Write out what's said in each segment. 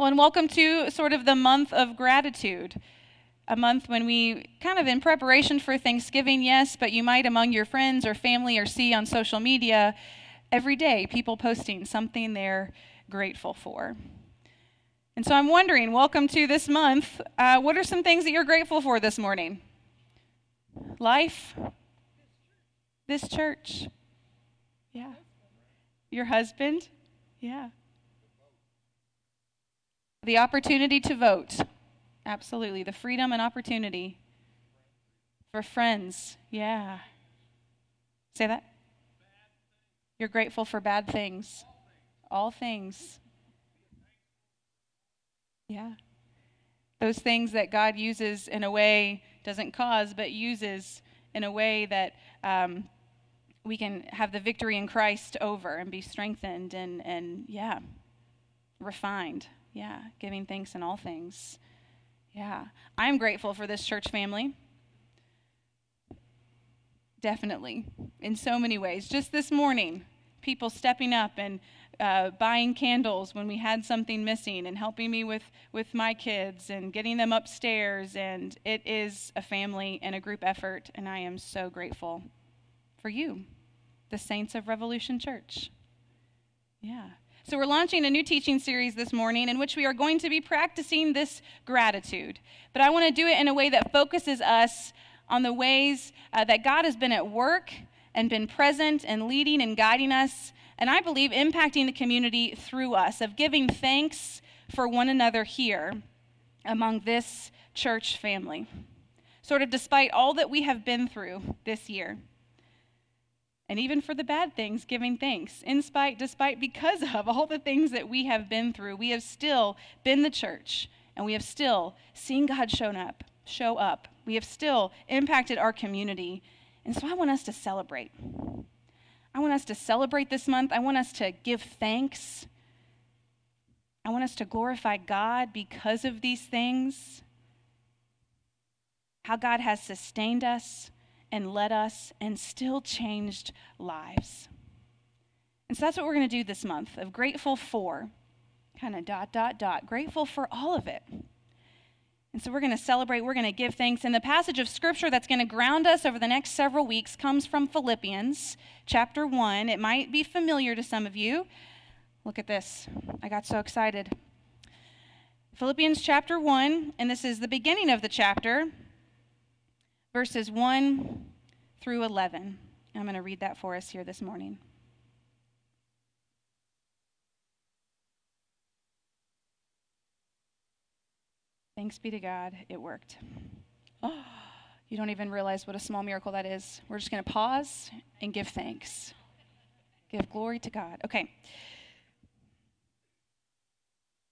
Well, and welcome to sort of the month of gratitude, a month when we kind of in preparation for Thanksgiving, yes, but you might among your friends or family or see on social media every day people posting something they're grateful for. And so I'm wondering, welcome to this month, what are some things that you're grateful for this morning? Life? This church? Yeah. Your husband? Yeah. The opportunity to vote. Absolutely. The freedom and opportunity. For friends. Yeah. Say that. You're grateful for bad things. All things. Yeah. Those things that God uses in a way, doesn't cause, but uses in a way that we can have the victory in Christ over and be strengthened and yeah, refined. Yeah, giving thanks in all things. Yeah, I'm grateful for this church family. Definitely, in so many ways. Just this morning, people stepping up and buying candles when we had something missing and helping me with my kids and getting them upstairs. And it is a family and a group effort, and I am so grateful for you, the Saints of Revolution Church. Yeah. So we're launching a new teaching series this morning in which we are going to be practicing this gratitude. But I want to do it in a way that focuses us on the ways that God has been at work and been present and leading and guiding us, and I believe impacting the community through us, of giving thanks for one another here among this church family, sort of despite all that we have been through this year. And even for the bad things, giving thanks. In spite, despite, because of all the things that we have been through, we have still been the church, and we have still seen God show up. We have still impacted our community. And so I want us to celebrate. I want us to celebrate this month. I want us to give thanks. I want us to glorify God because of these things, how God has sustained us and led us, and still changed lives. And so that's what we're going to do this month, of grateful for, kind of ... grateful for all of it. And so we're going to celebrate, we're going to give thanks, and the passage of Scripture that's going to ground us over the next several weeks comes from Philippians chapter 1. It might be familiar to some of you. Look at this. I got so excited. Philippians chapter 1, and this is the beginning of the chapter, Verses 1 through 11. I'm going to read that for us here this morning. Thanks be to God, it worked. Oh, you don't even realize what a small miracle that is. We're just going to pause and give thanks. Give glory to God. Okay.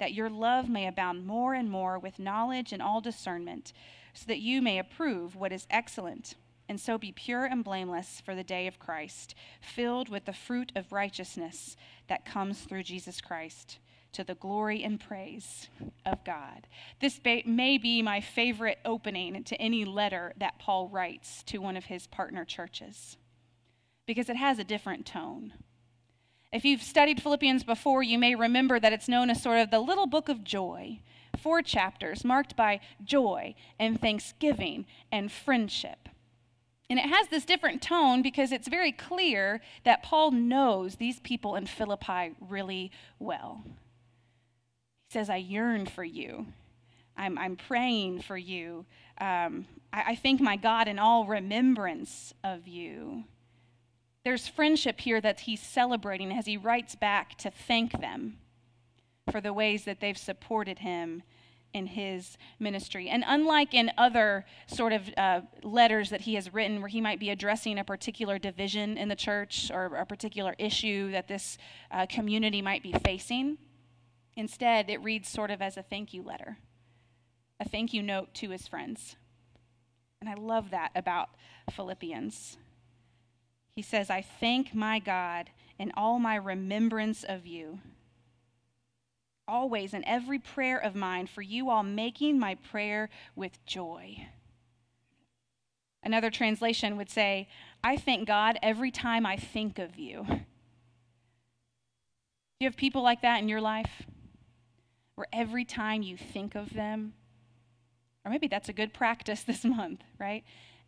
that your love may abound more and more with knowledge and all discernment, so that you may approve what is excellent, and so be pure and blameless for the day of Christ, filled with the fruit of righteousness that comes through Jesus Christ, to the glory and praise of God. This may be my favorite opening to any letter that Paul writes to one of his partner churches, because it has a different tone. If you've studied Philippians before, you may remember that it's known as sort of the little book of joy, 4 chapters marked by joy and thanksgiving and friendship. And it has this different tone because it's very clear that Paul knows these people in Philippi really well. He says, I yearn for you. I'm praying for you. I thank my God in all remembrance of you. There's friendship here that he's celebrating as he writes back to thank them for the ways that they've supported him in his ministry. And unlike in other sort of letters that he has written where he might be addressing a particular division in the church or a particular issue that this community might be facing, instead it reads sort of as a thank you letter, a thank you note to his friends. And I love that about Philippians. He says, I thank my God in all my remembrance of you, always in every prayer of mine, for you all, making my prayer with joy. Another translation would say, I thank God every time I think of you. Do you have people like that in your life? Where every time you think of them, or maybe that's a good practice this month, right?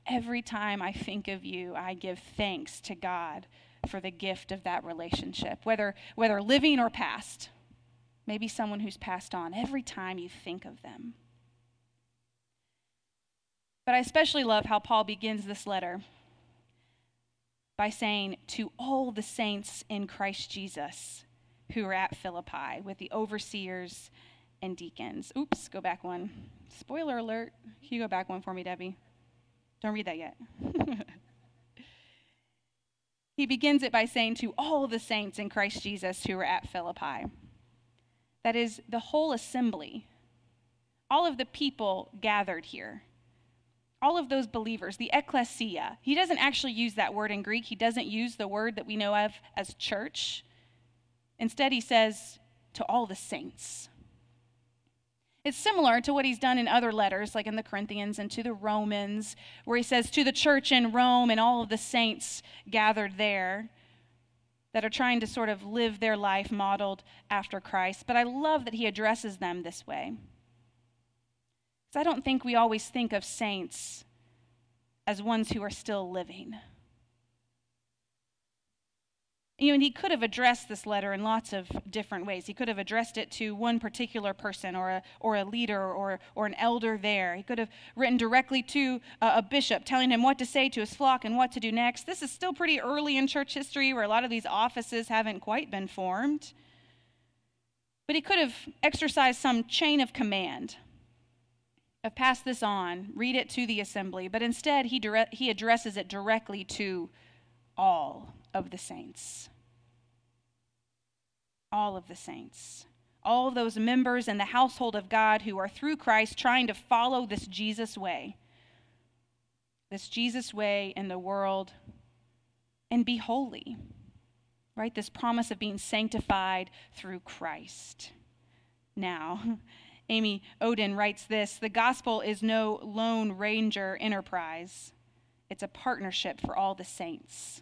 Every time I think of you, I give thanks to God for the gift of that relationship, whether living or past. Maybe someone who's passed on, every time you think of them. But I especially love how Paul begins this letter by saying, to all the saints in Christ Jesus who are at Philippi with the overseers and deacons. Oops, go back one. Spoiler alert. Can you go back one for me, Debbie? Don't read that yet. He begins it by saying, to all the saints in Christ Jesus who are at Philippi. That is, the whole assembly, all of the people gathered here, all of those believers, the ecclesia. He doesn't actually use that word in Greek. He doesn't use the word that we know of as church. Instead, he says, to all the saints. It's similar to what he's done in other letters, like in the Corinthians and to the Romans, where he says, to the church in Rome and all of the saints gathered there, that are trying to sort of live their life modeled after Christ. But I love that he addresses them this way. Because I don't think we always think of saints as ones who are still living. You know, and he could have addressed this letter in lots of different ways. He could have addressed it to one particular person or a leader or an elder there. He could have written directly to a bishop, telling him what to say to his flock and what to do next. This is still pretty early in church history where a lot of these offices haven't quite been formed. But he could have exercised some chain of command of pass this on, read it to the assembly. But instead, he addresses it directly to all of the saints. All of the saints. All those members in the household of God who are through Christ trying to follow this Jesus way. This Jesus way in the world and be holy. Right? This promise of being sanctified through Christ. Now, Amy Oden writes this, the gospel is no Lone Ranger enterprise. It's a partnership for all the saints.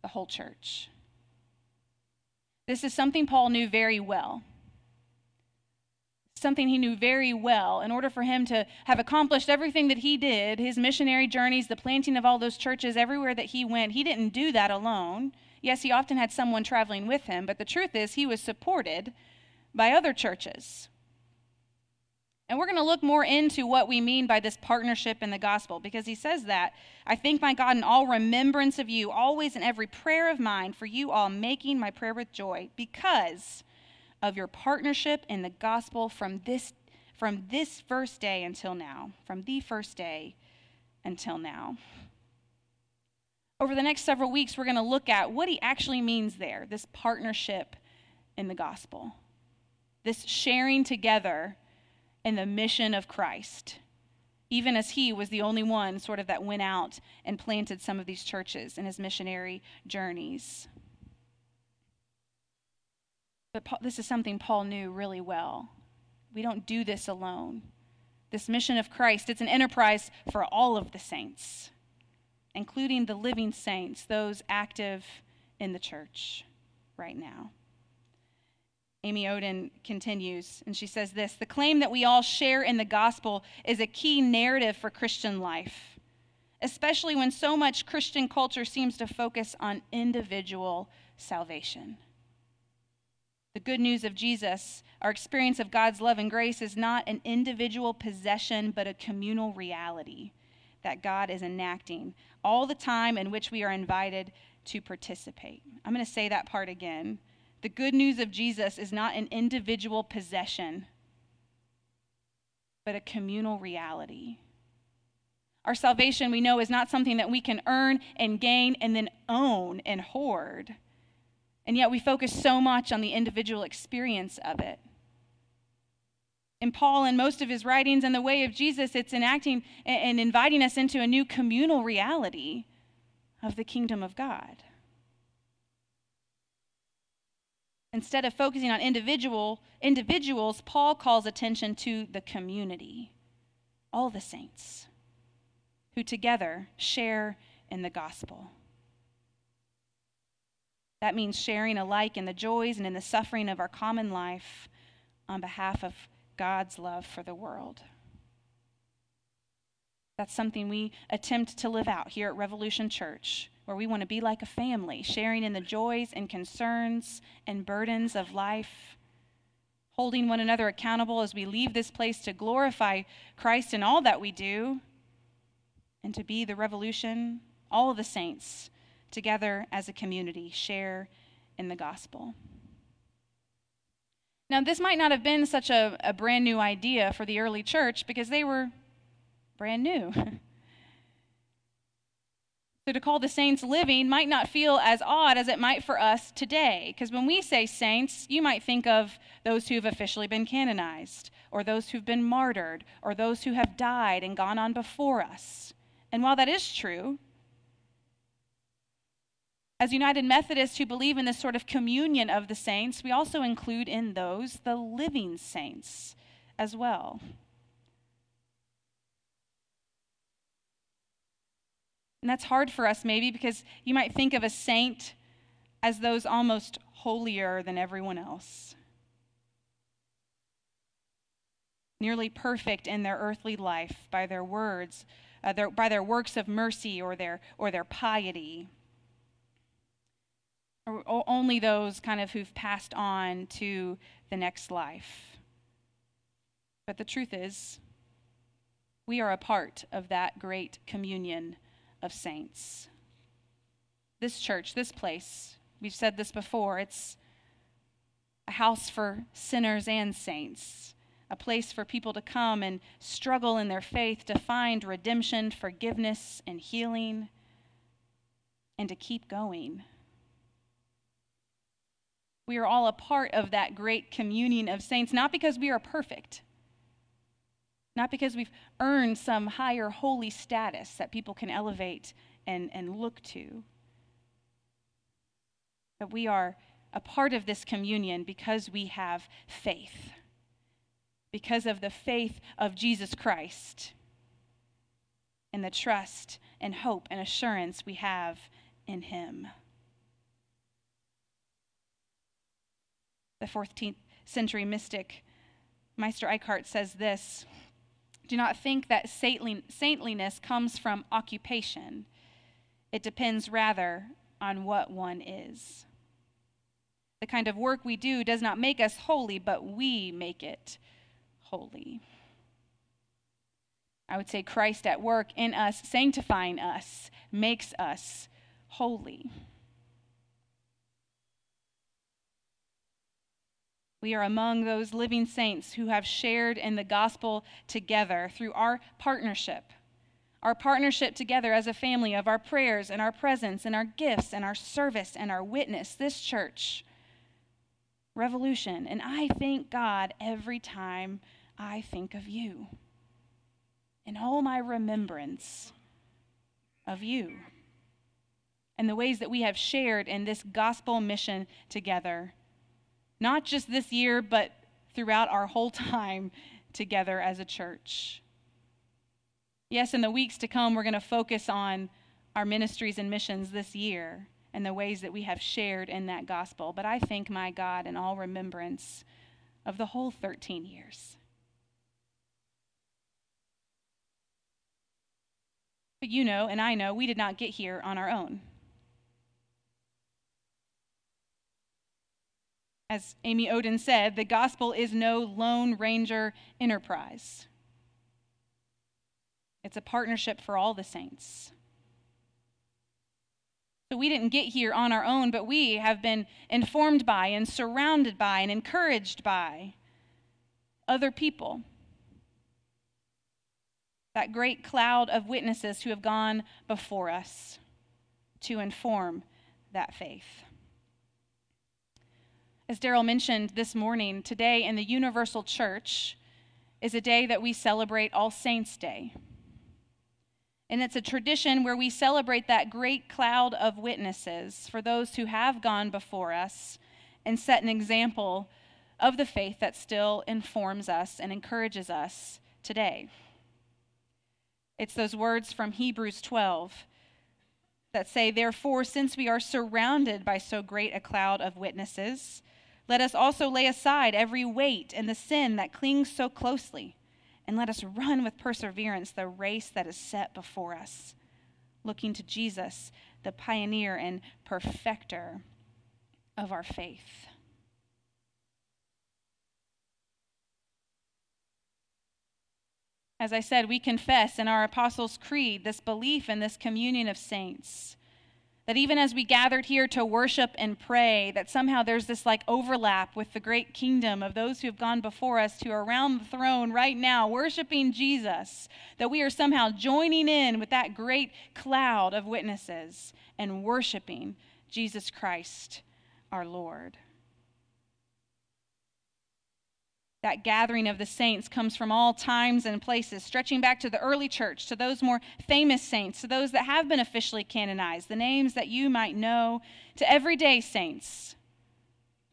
The whole church. This is something Paul knew very well. Something he knew very well. In order for him to have accomplished everything that he did, his missionary journeys, the planting of all those churches, everywhere that he went, he didn't do that alone. Yes, he often had someone traveling with him, but the truth is he was supported by other churches. And we're going to look more into what we mean by this partnership in the gospel, because he says that, I thank my God in all remembrance of you, always in every prayer of mine, for you all making my prayer with joy, because of your partnership in the gospel from this first day until now, from the first day until now. Over the next several weeks, we're going to look at what he actually means there, this partnership in the gospel, this sharing together in the mission of Christ, even as he was the only one sort of that went out and planted some of these churches in his missionary journeys. But this is something Paul knew really well. We don't do this alone. This mission of Christ, it's an enterprise for all of the saints, including the living saints, those active in the church right now. Amy Oden continues, and she says this, the claim that we all share in the gospel is a key narrative for Christian life, especially when so much Christian culture seems to focus on individual salvation. the good news of Jesus, our experience of God's love and grace is not an individual possession, but a communal reality that God is enacting all the time in which we are invited to participate. I'm going to say that part again. The good news of Jesus is not an individual possession, but a communal reality. Our salvation, we know, is not something that we can earn and gain and then own and hoard. And yet we focus so much on the individual experience of it. And Paul, in most of his writings in the way of Jesus, it's enacting and inviting us into a new communal reality of the kingdom of God. Instead of focusing on individuals, Paul calls attention to the community, all the saints, who together share in the gospel. That means sharing alike in the joys and in the suffering of our common life on behalf of God's love for the world. That's something we attempt to live out here at Revolution Church, where we want to be like a family, sharing in the joys and concerns and burdens of life, holding one another accountable as we leave this place to glorify Christ in all that we do, and to be the revolution all the saints together as a community share in the gospel. Now, this might not have been such a brand new idea for the early church because they were brand new. So to call the saints living might not feel as odd as it might for us today, because when we say saints, you might think of those who've officially been canonized, or those who've been martyred, or those who have died and gone on before us. And while that is true, as United Methodists who believe in this sort of communion of the saints, we also include in those the living saints as well. And that's hard for us maybe because you might think of a saint as those almost holier than everyone else, nearly perfect in their earthly life by their words, by their works of mercy or their piety. Or only those kind of who've passed on to the next life. But the truth is, we are a part of that great communion of saints. This church, this place, we've said this before, it's a house for sinners and saints, a place for people to come and struggle in their faith to find redemption, forgiveness, and healing, and to keep going. We are all a part of that great communion of saints, not because we are perfect, not because we've earned some higher holy status that people can elevate and look to, but we are a part of this communion because we have faith, because of the faith of Jesus Christ and the trust and hope and assurance we have in him. The 14th century mystic Meister Eckhart says this: "Do not think that saintliness comes from occupation. It depends rather on what one is. The kind of work we do does not make us holy, but we make it holy." I would say Christ at work in us, sanctifying us, makes us holy. We are among those living saints who have shared in the gospel together through our partnership together as a family of our prayers and our presence and our gifts and our service and our witness, this church, Revolution. And I thank God every time I think of you and all my remembrance of you and the ways that we have shared in this gospel mission together. Not just this year, but throughout our whole time together as a church. Yes, in the weeks to come, we're going to focus on our ministries and missions this year and the ways that we have shared in that gospel. But I thank my God in all remembrance of the whole 13 years. But you know, and I know, we did not get here on our own. As Amy Oden said, the gospel is no Lone Ranger enterprise. It's a partnership for all the saints. So we didn't get here on our own, but we have been informed by and surrounded by and encouraged by other people. That great cloud of witnesses who have gone before us to inform that faith. As Daryl mentioned this morning, today in the Universal Church is a day that we celebrate All Saints Day. And it's a tradition where we celebrate that great cloud of witnesses for those who have gone before us and set an example of the faith that still informs us and encourages us today. It's those words from Hebrews 12 that say, "Therefore, since we are surrounded by so great a cloud of witnesses, let us also lay aside every weight and the sin that clings so closely, and let us run with perseverance the race that is set before us, looking to Jesus, the pioneer and perfecter of our faith." As I said, we confess in our Apostles' Creed this belief in this communion of saints, that even as we gathered here to worship and pray, that somehow there's this overlap with the great kingdom of those who have gone before us, who are around the throne right now worshiping Jesus, that we are somehow joining in with that great cloud of witnesses and worshiping Jesus Christ, our Lord. That gathering of the saints comes from all times and places, stretching back to the early church, to those more famous saints, to those that have been officially canonized, the names that you might know, to everyday saints,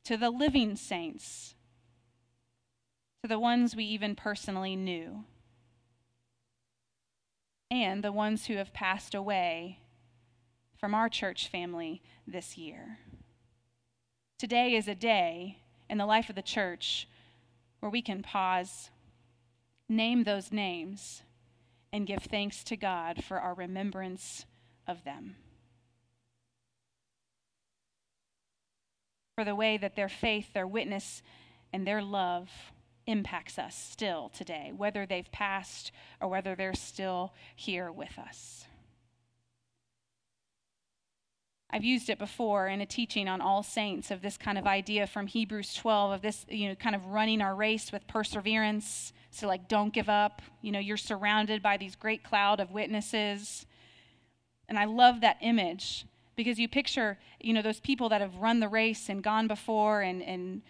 to the living saints, to the ones we even personally knew, and the ones who have passed away from our church family this year. Today is a day in the life of the church where we can pause, name those names, and give thanks to God for our remembrance of them, for the way that their faith, their witness, and their love impacts us still today, whether they've passed or whether they're still here with us. I've used it before in a teaching on All Saints of this kind of idea from Hebrews 12 of this, kind of running our race with perseverance. So don't give up. You're surrounded by these great cloud of witnesses. And I love that image because you picture, those people that have run the race and gone before, and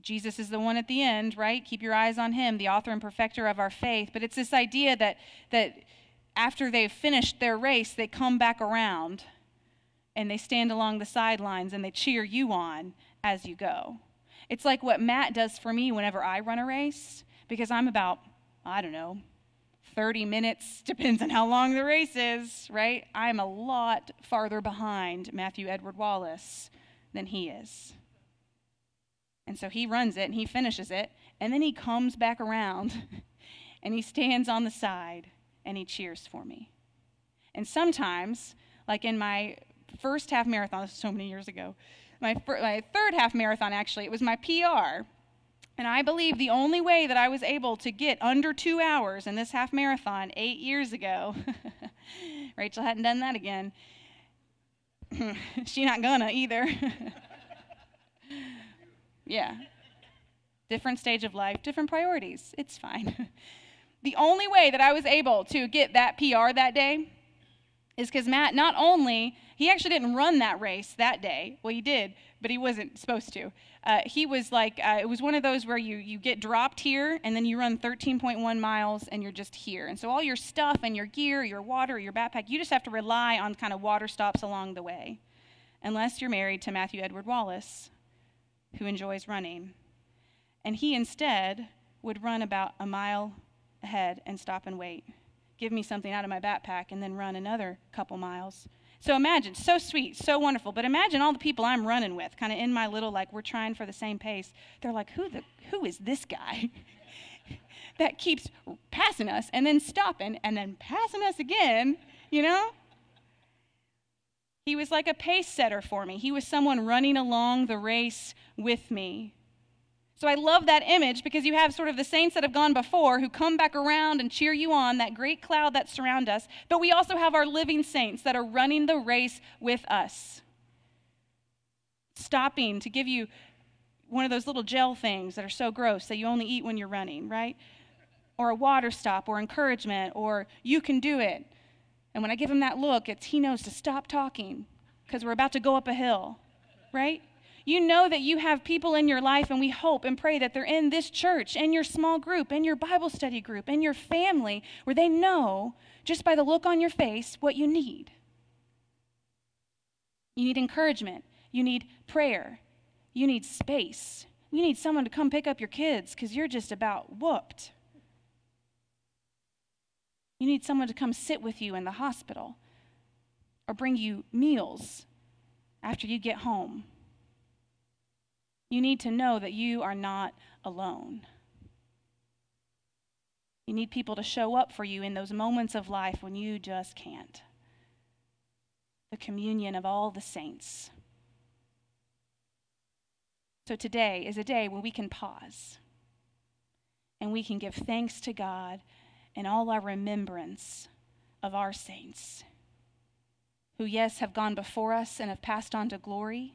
Jesus is the one at the end, right? Keep your eyes on him, the author and perfecter of our faith. But it's this idea that after they've finished their race, they come back around and they stand along the sidelines, and they cheer you on as you go. It's like what Matt does for me whenever I run a race, because I'm about, 30 minutes, depends on how long the race is, right? I'm a lot farther behind Matthew Edward Wallace than he is. And so he runs it, and he finishes it, and then he comes back around, and he stands on the side, and he cheers for me. And sometimes, like in my first half marathon, this was so many years ago, my third half marathon, actually, it was my PR, and I believe the only way that I was able to get under 2 hours in this half marathon 8 years ago, Rachel hadn't done that again, she's not gonna either, yeah, different stage of life, different priorities, it's fine. The only way that I was able to get that PR that day is because Matt, he actually didn't run that race that day. Well, he did, but he wasn't supposed to. He was it was one of those where you get dropped here, and then you run 13.1 miles, and you're just here. And so all your stuff and your gear, your water, your backpack, you just have to rely on kind of water stops along the way, unless you're married to Matthew Edward Wallace, who enjoys running. And he instead would run about a mile ahead and stop and wait. Give me something out of my backpack, and then run another couple miles. So imagine, so sweet, so wonderful, but imagine all the people I'm running with, kind of in my little, we're trying for the same pace. They're like, who is this guy that keeps passing us and then stopping and then passing us again, He was like a pace setter for me. He was someone running along the race with me. So I love that image because you have sort of the saints that have gone before who come back around and cheer you on, that great cloud that surrounds us. But we also have our living saints that are running the race with us. Stopping to give you one of those little gel things that are so gross that you only eat when you're running, right? Or a water stop or encouragement or you can do it. And when I give him that look, it's he knows to stop talking because we're about to go up a hill, right? You know that you have people in your life, and we hope and pray that they're in this church, in your small group, in your Bible study group, in your family, where they know just by the look on your face what you need. You need encouragement. You need prayer. You need space. You need someone to come pick up your kids because you're just about whooped. You need someone to come sit with you in the hospital or bring you meals after you get home. You need to know that you are not alone. You need people to show up for you in those moments of life when you just can't. The communion of all the saints. So today is a day when we can pause and we can give thanks to God in all our remembrance of our saints who, yes, have gone before us and have passed on to glory,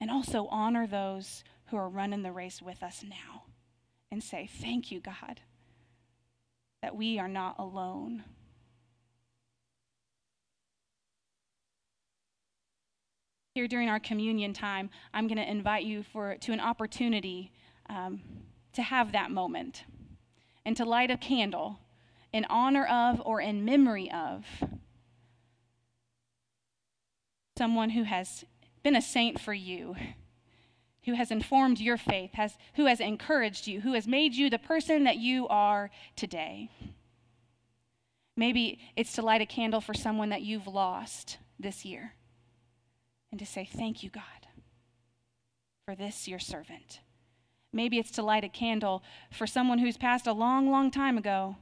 and also honor those who are running the race with us now and say, thank you, God, that we are not alone. Here during our communion time, I'm going to invite you to an opportunity to have that moment and to light a candle in honor of or in memory of someone who has been a saint for you, who has informed your faith, who has encouraged you, who has made you the person that you are today. Maybe it's to light a candle for someone that you've lost this year and to say, thank you, God, for this, your servant. Maybe it's to light a candle for someone who's passed a long, long time ago,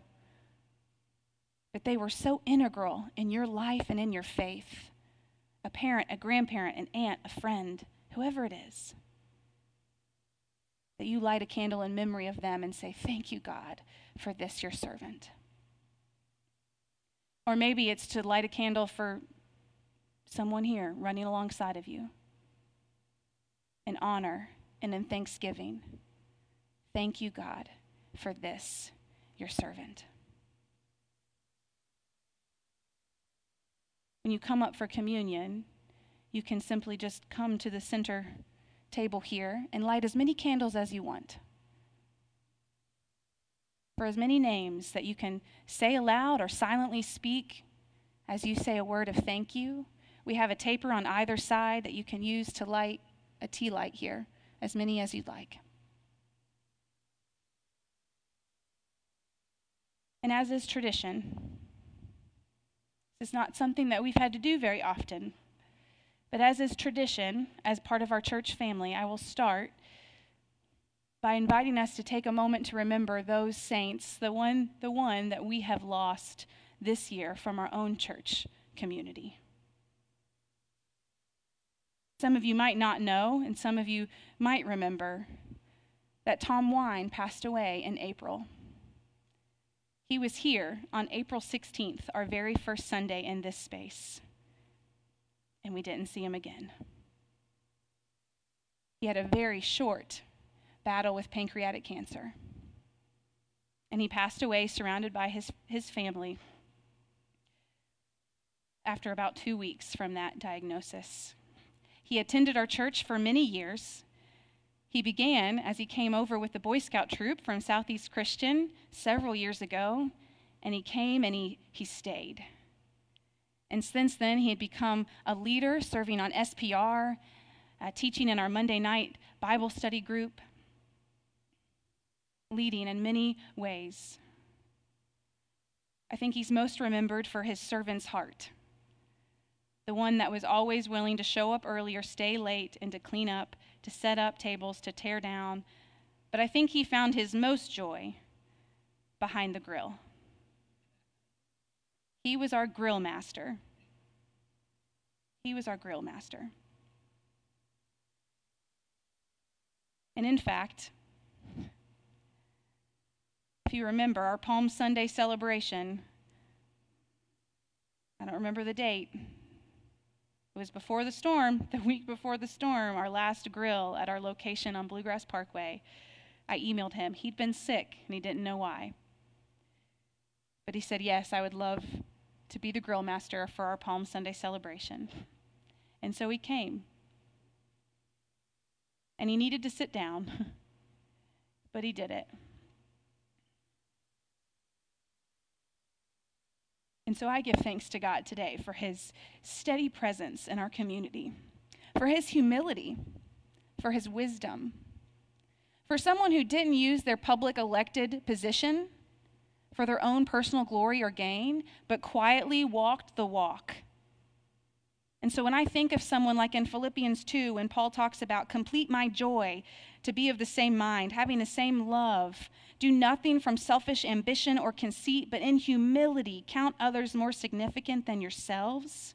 but they were so integral in your life and in your faith. A parent, a grandparent, an aunt, a friend, whoever it is, that you light a candle in memory of them and say, thank you, God, for this, your servant. Or maybe it's to light a candle for someone here running alongside of you in honor and in thanksgiving. Thank you, God, for this, your servant. When you come up for communion, you can simply just come to the center table here and light as many candles as you want for as many names that you can say aloud or silently speak as you say a word of thank you. We have a taper on either side that you can use to light a tea light here, as many as you'd like. And as is tradition, it's not something that we've had to do very often, but as is tradition, as part of our church family, I will start by inviting us to take a moment to remember those saints, the one that we have lost this year from our own church community. Some of you might not know, and some of you might remember, that Tom Wine passed away in April. He was here on April 16th, our very first Sunday in this space, and we didn't see him again. He had a very short battle with pancreatic cancer, and he passed away surrounded by his family after about 2 weeks from that diagnosis. He attended our church for many years. He began as he came over with the Boy Scout troop from Southeast Christian several years ago, and he came and he stayed. And since then, he had become a leader, serving on SPR, teaching in our Monday night Bible study group, leading in many ways. I think he's most remembered for his servant's heart, the one that was always willing to show up early or stay late and to clean up, to set up tables, to tear down. But I think he found his most joy behind the grill. He was our grill master. He was our grill master. And in fact, if you remember our Palm Sunday celebration, I don't remember the date. It was before the storm, the week before the storm, our last grill at our location on Bluegrass Parkway. I emailed him. He'd been sick, and he didn't know why. But he said, yes, I would love to be the grill master for our Palm Sunday celebration. And so he came. And he needed to sit down, but he did it. And so I give thanks to God today for his steady presence in our community, for his humility, for his wisdom, for someone who didn't use their public elected position for their own personal glory or gain, but quietly walked the walk. And so when I think of someone like in Philippians 2, when Paul talks about complete my joy, to be of the same mind, having the same love, do nothing from selfish ambition or conceit, but in humility count others more significant than yourselves.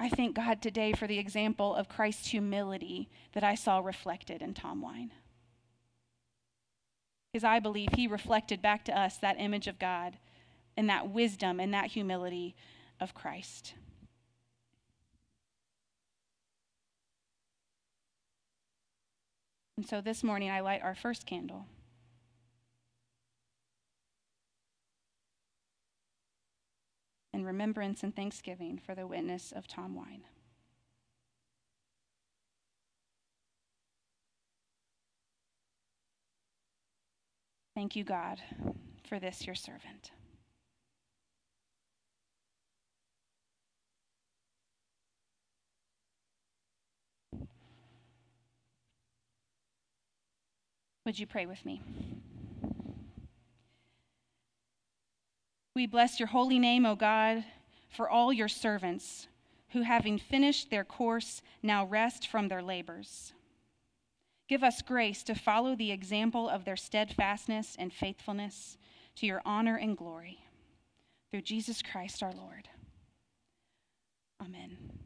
I thank God today for the example of Christ's humility that I saw reflected in Tom Wine. Because I believe he reflected back to us that image of God and that wisdom and that humility of Christ. And so this morning I light our first candle. In remembrance and thanksgiving for the witness of Tom Wine. Thank you, God, for this, your servant. Would you pray with me? We bless your holy name, O God, for all your servants who, having finished their course, now rest from their labors. Give us grace to follow the example of their steadfastness and faithfulness to your honor and glory. Through Jesus Christ our Lord. Amen.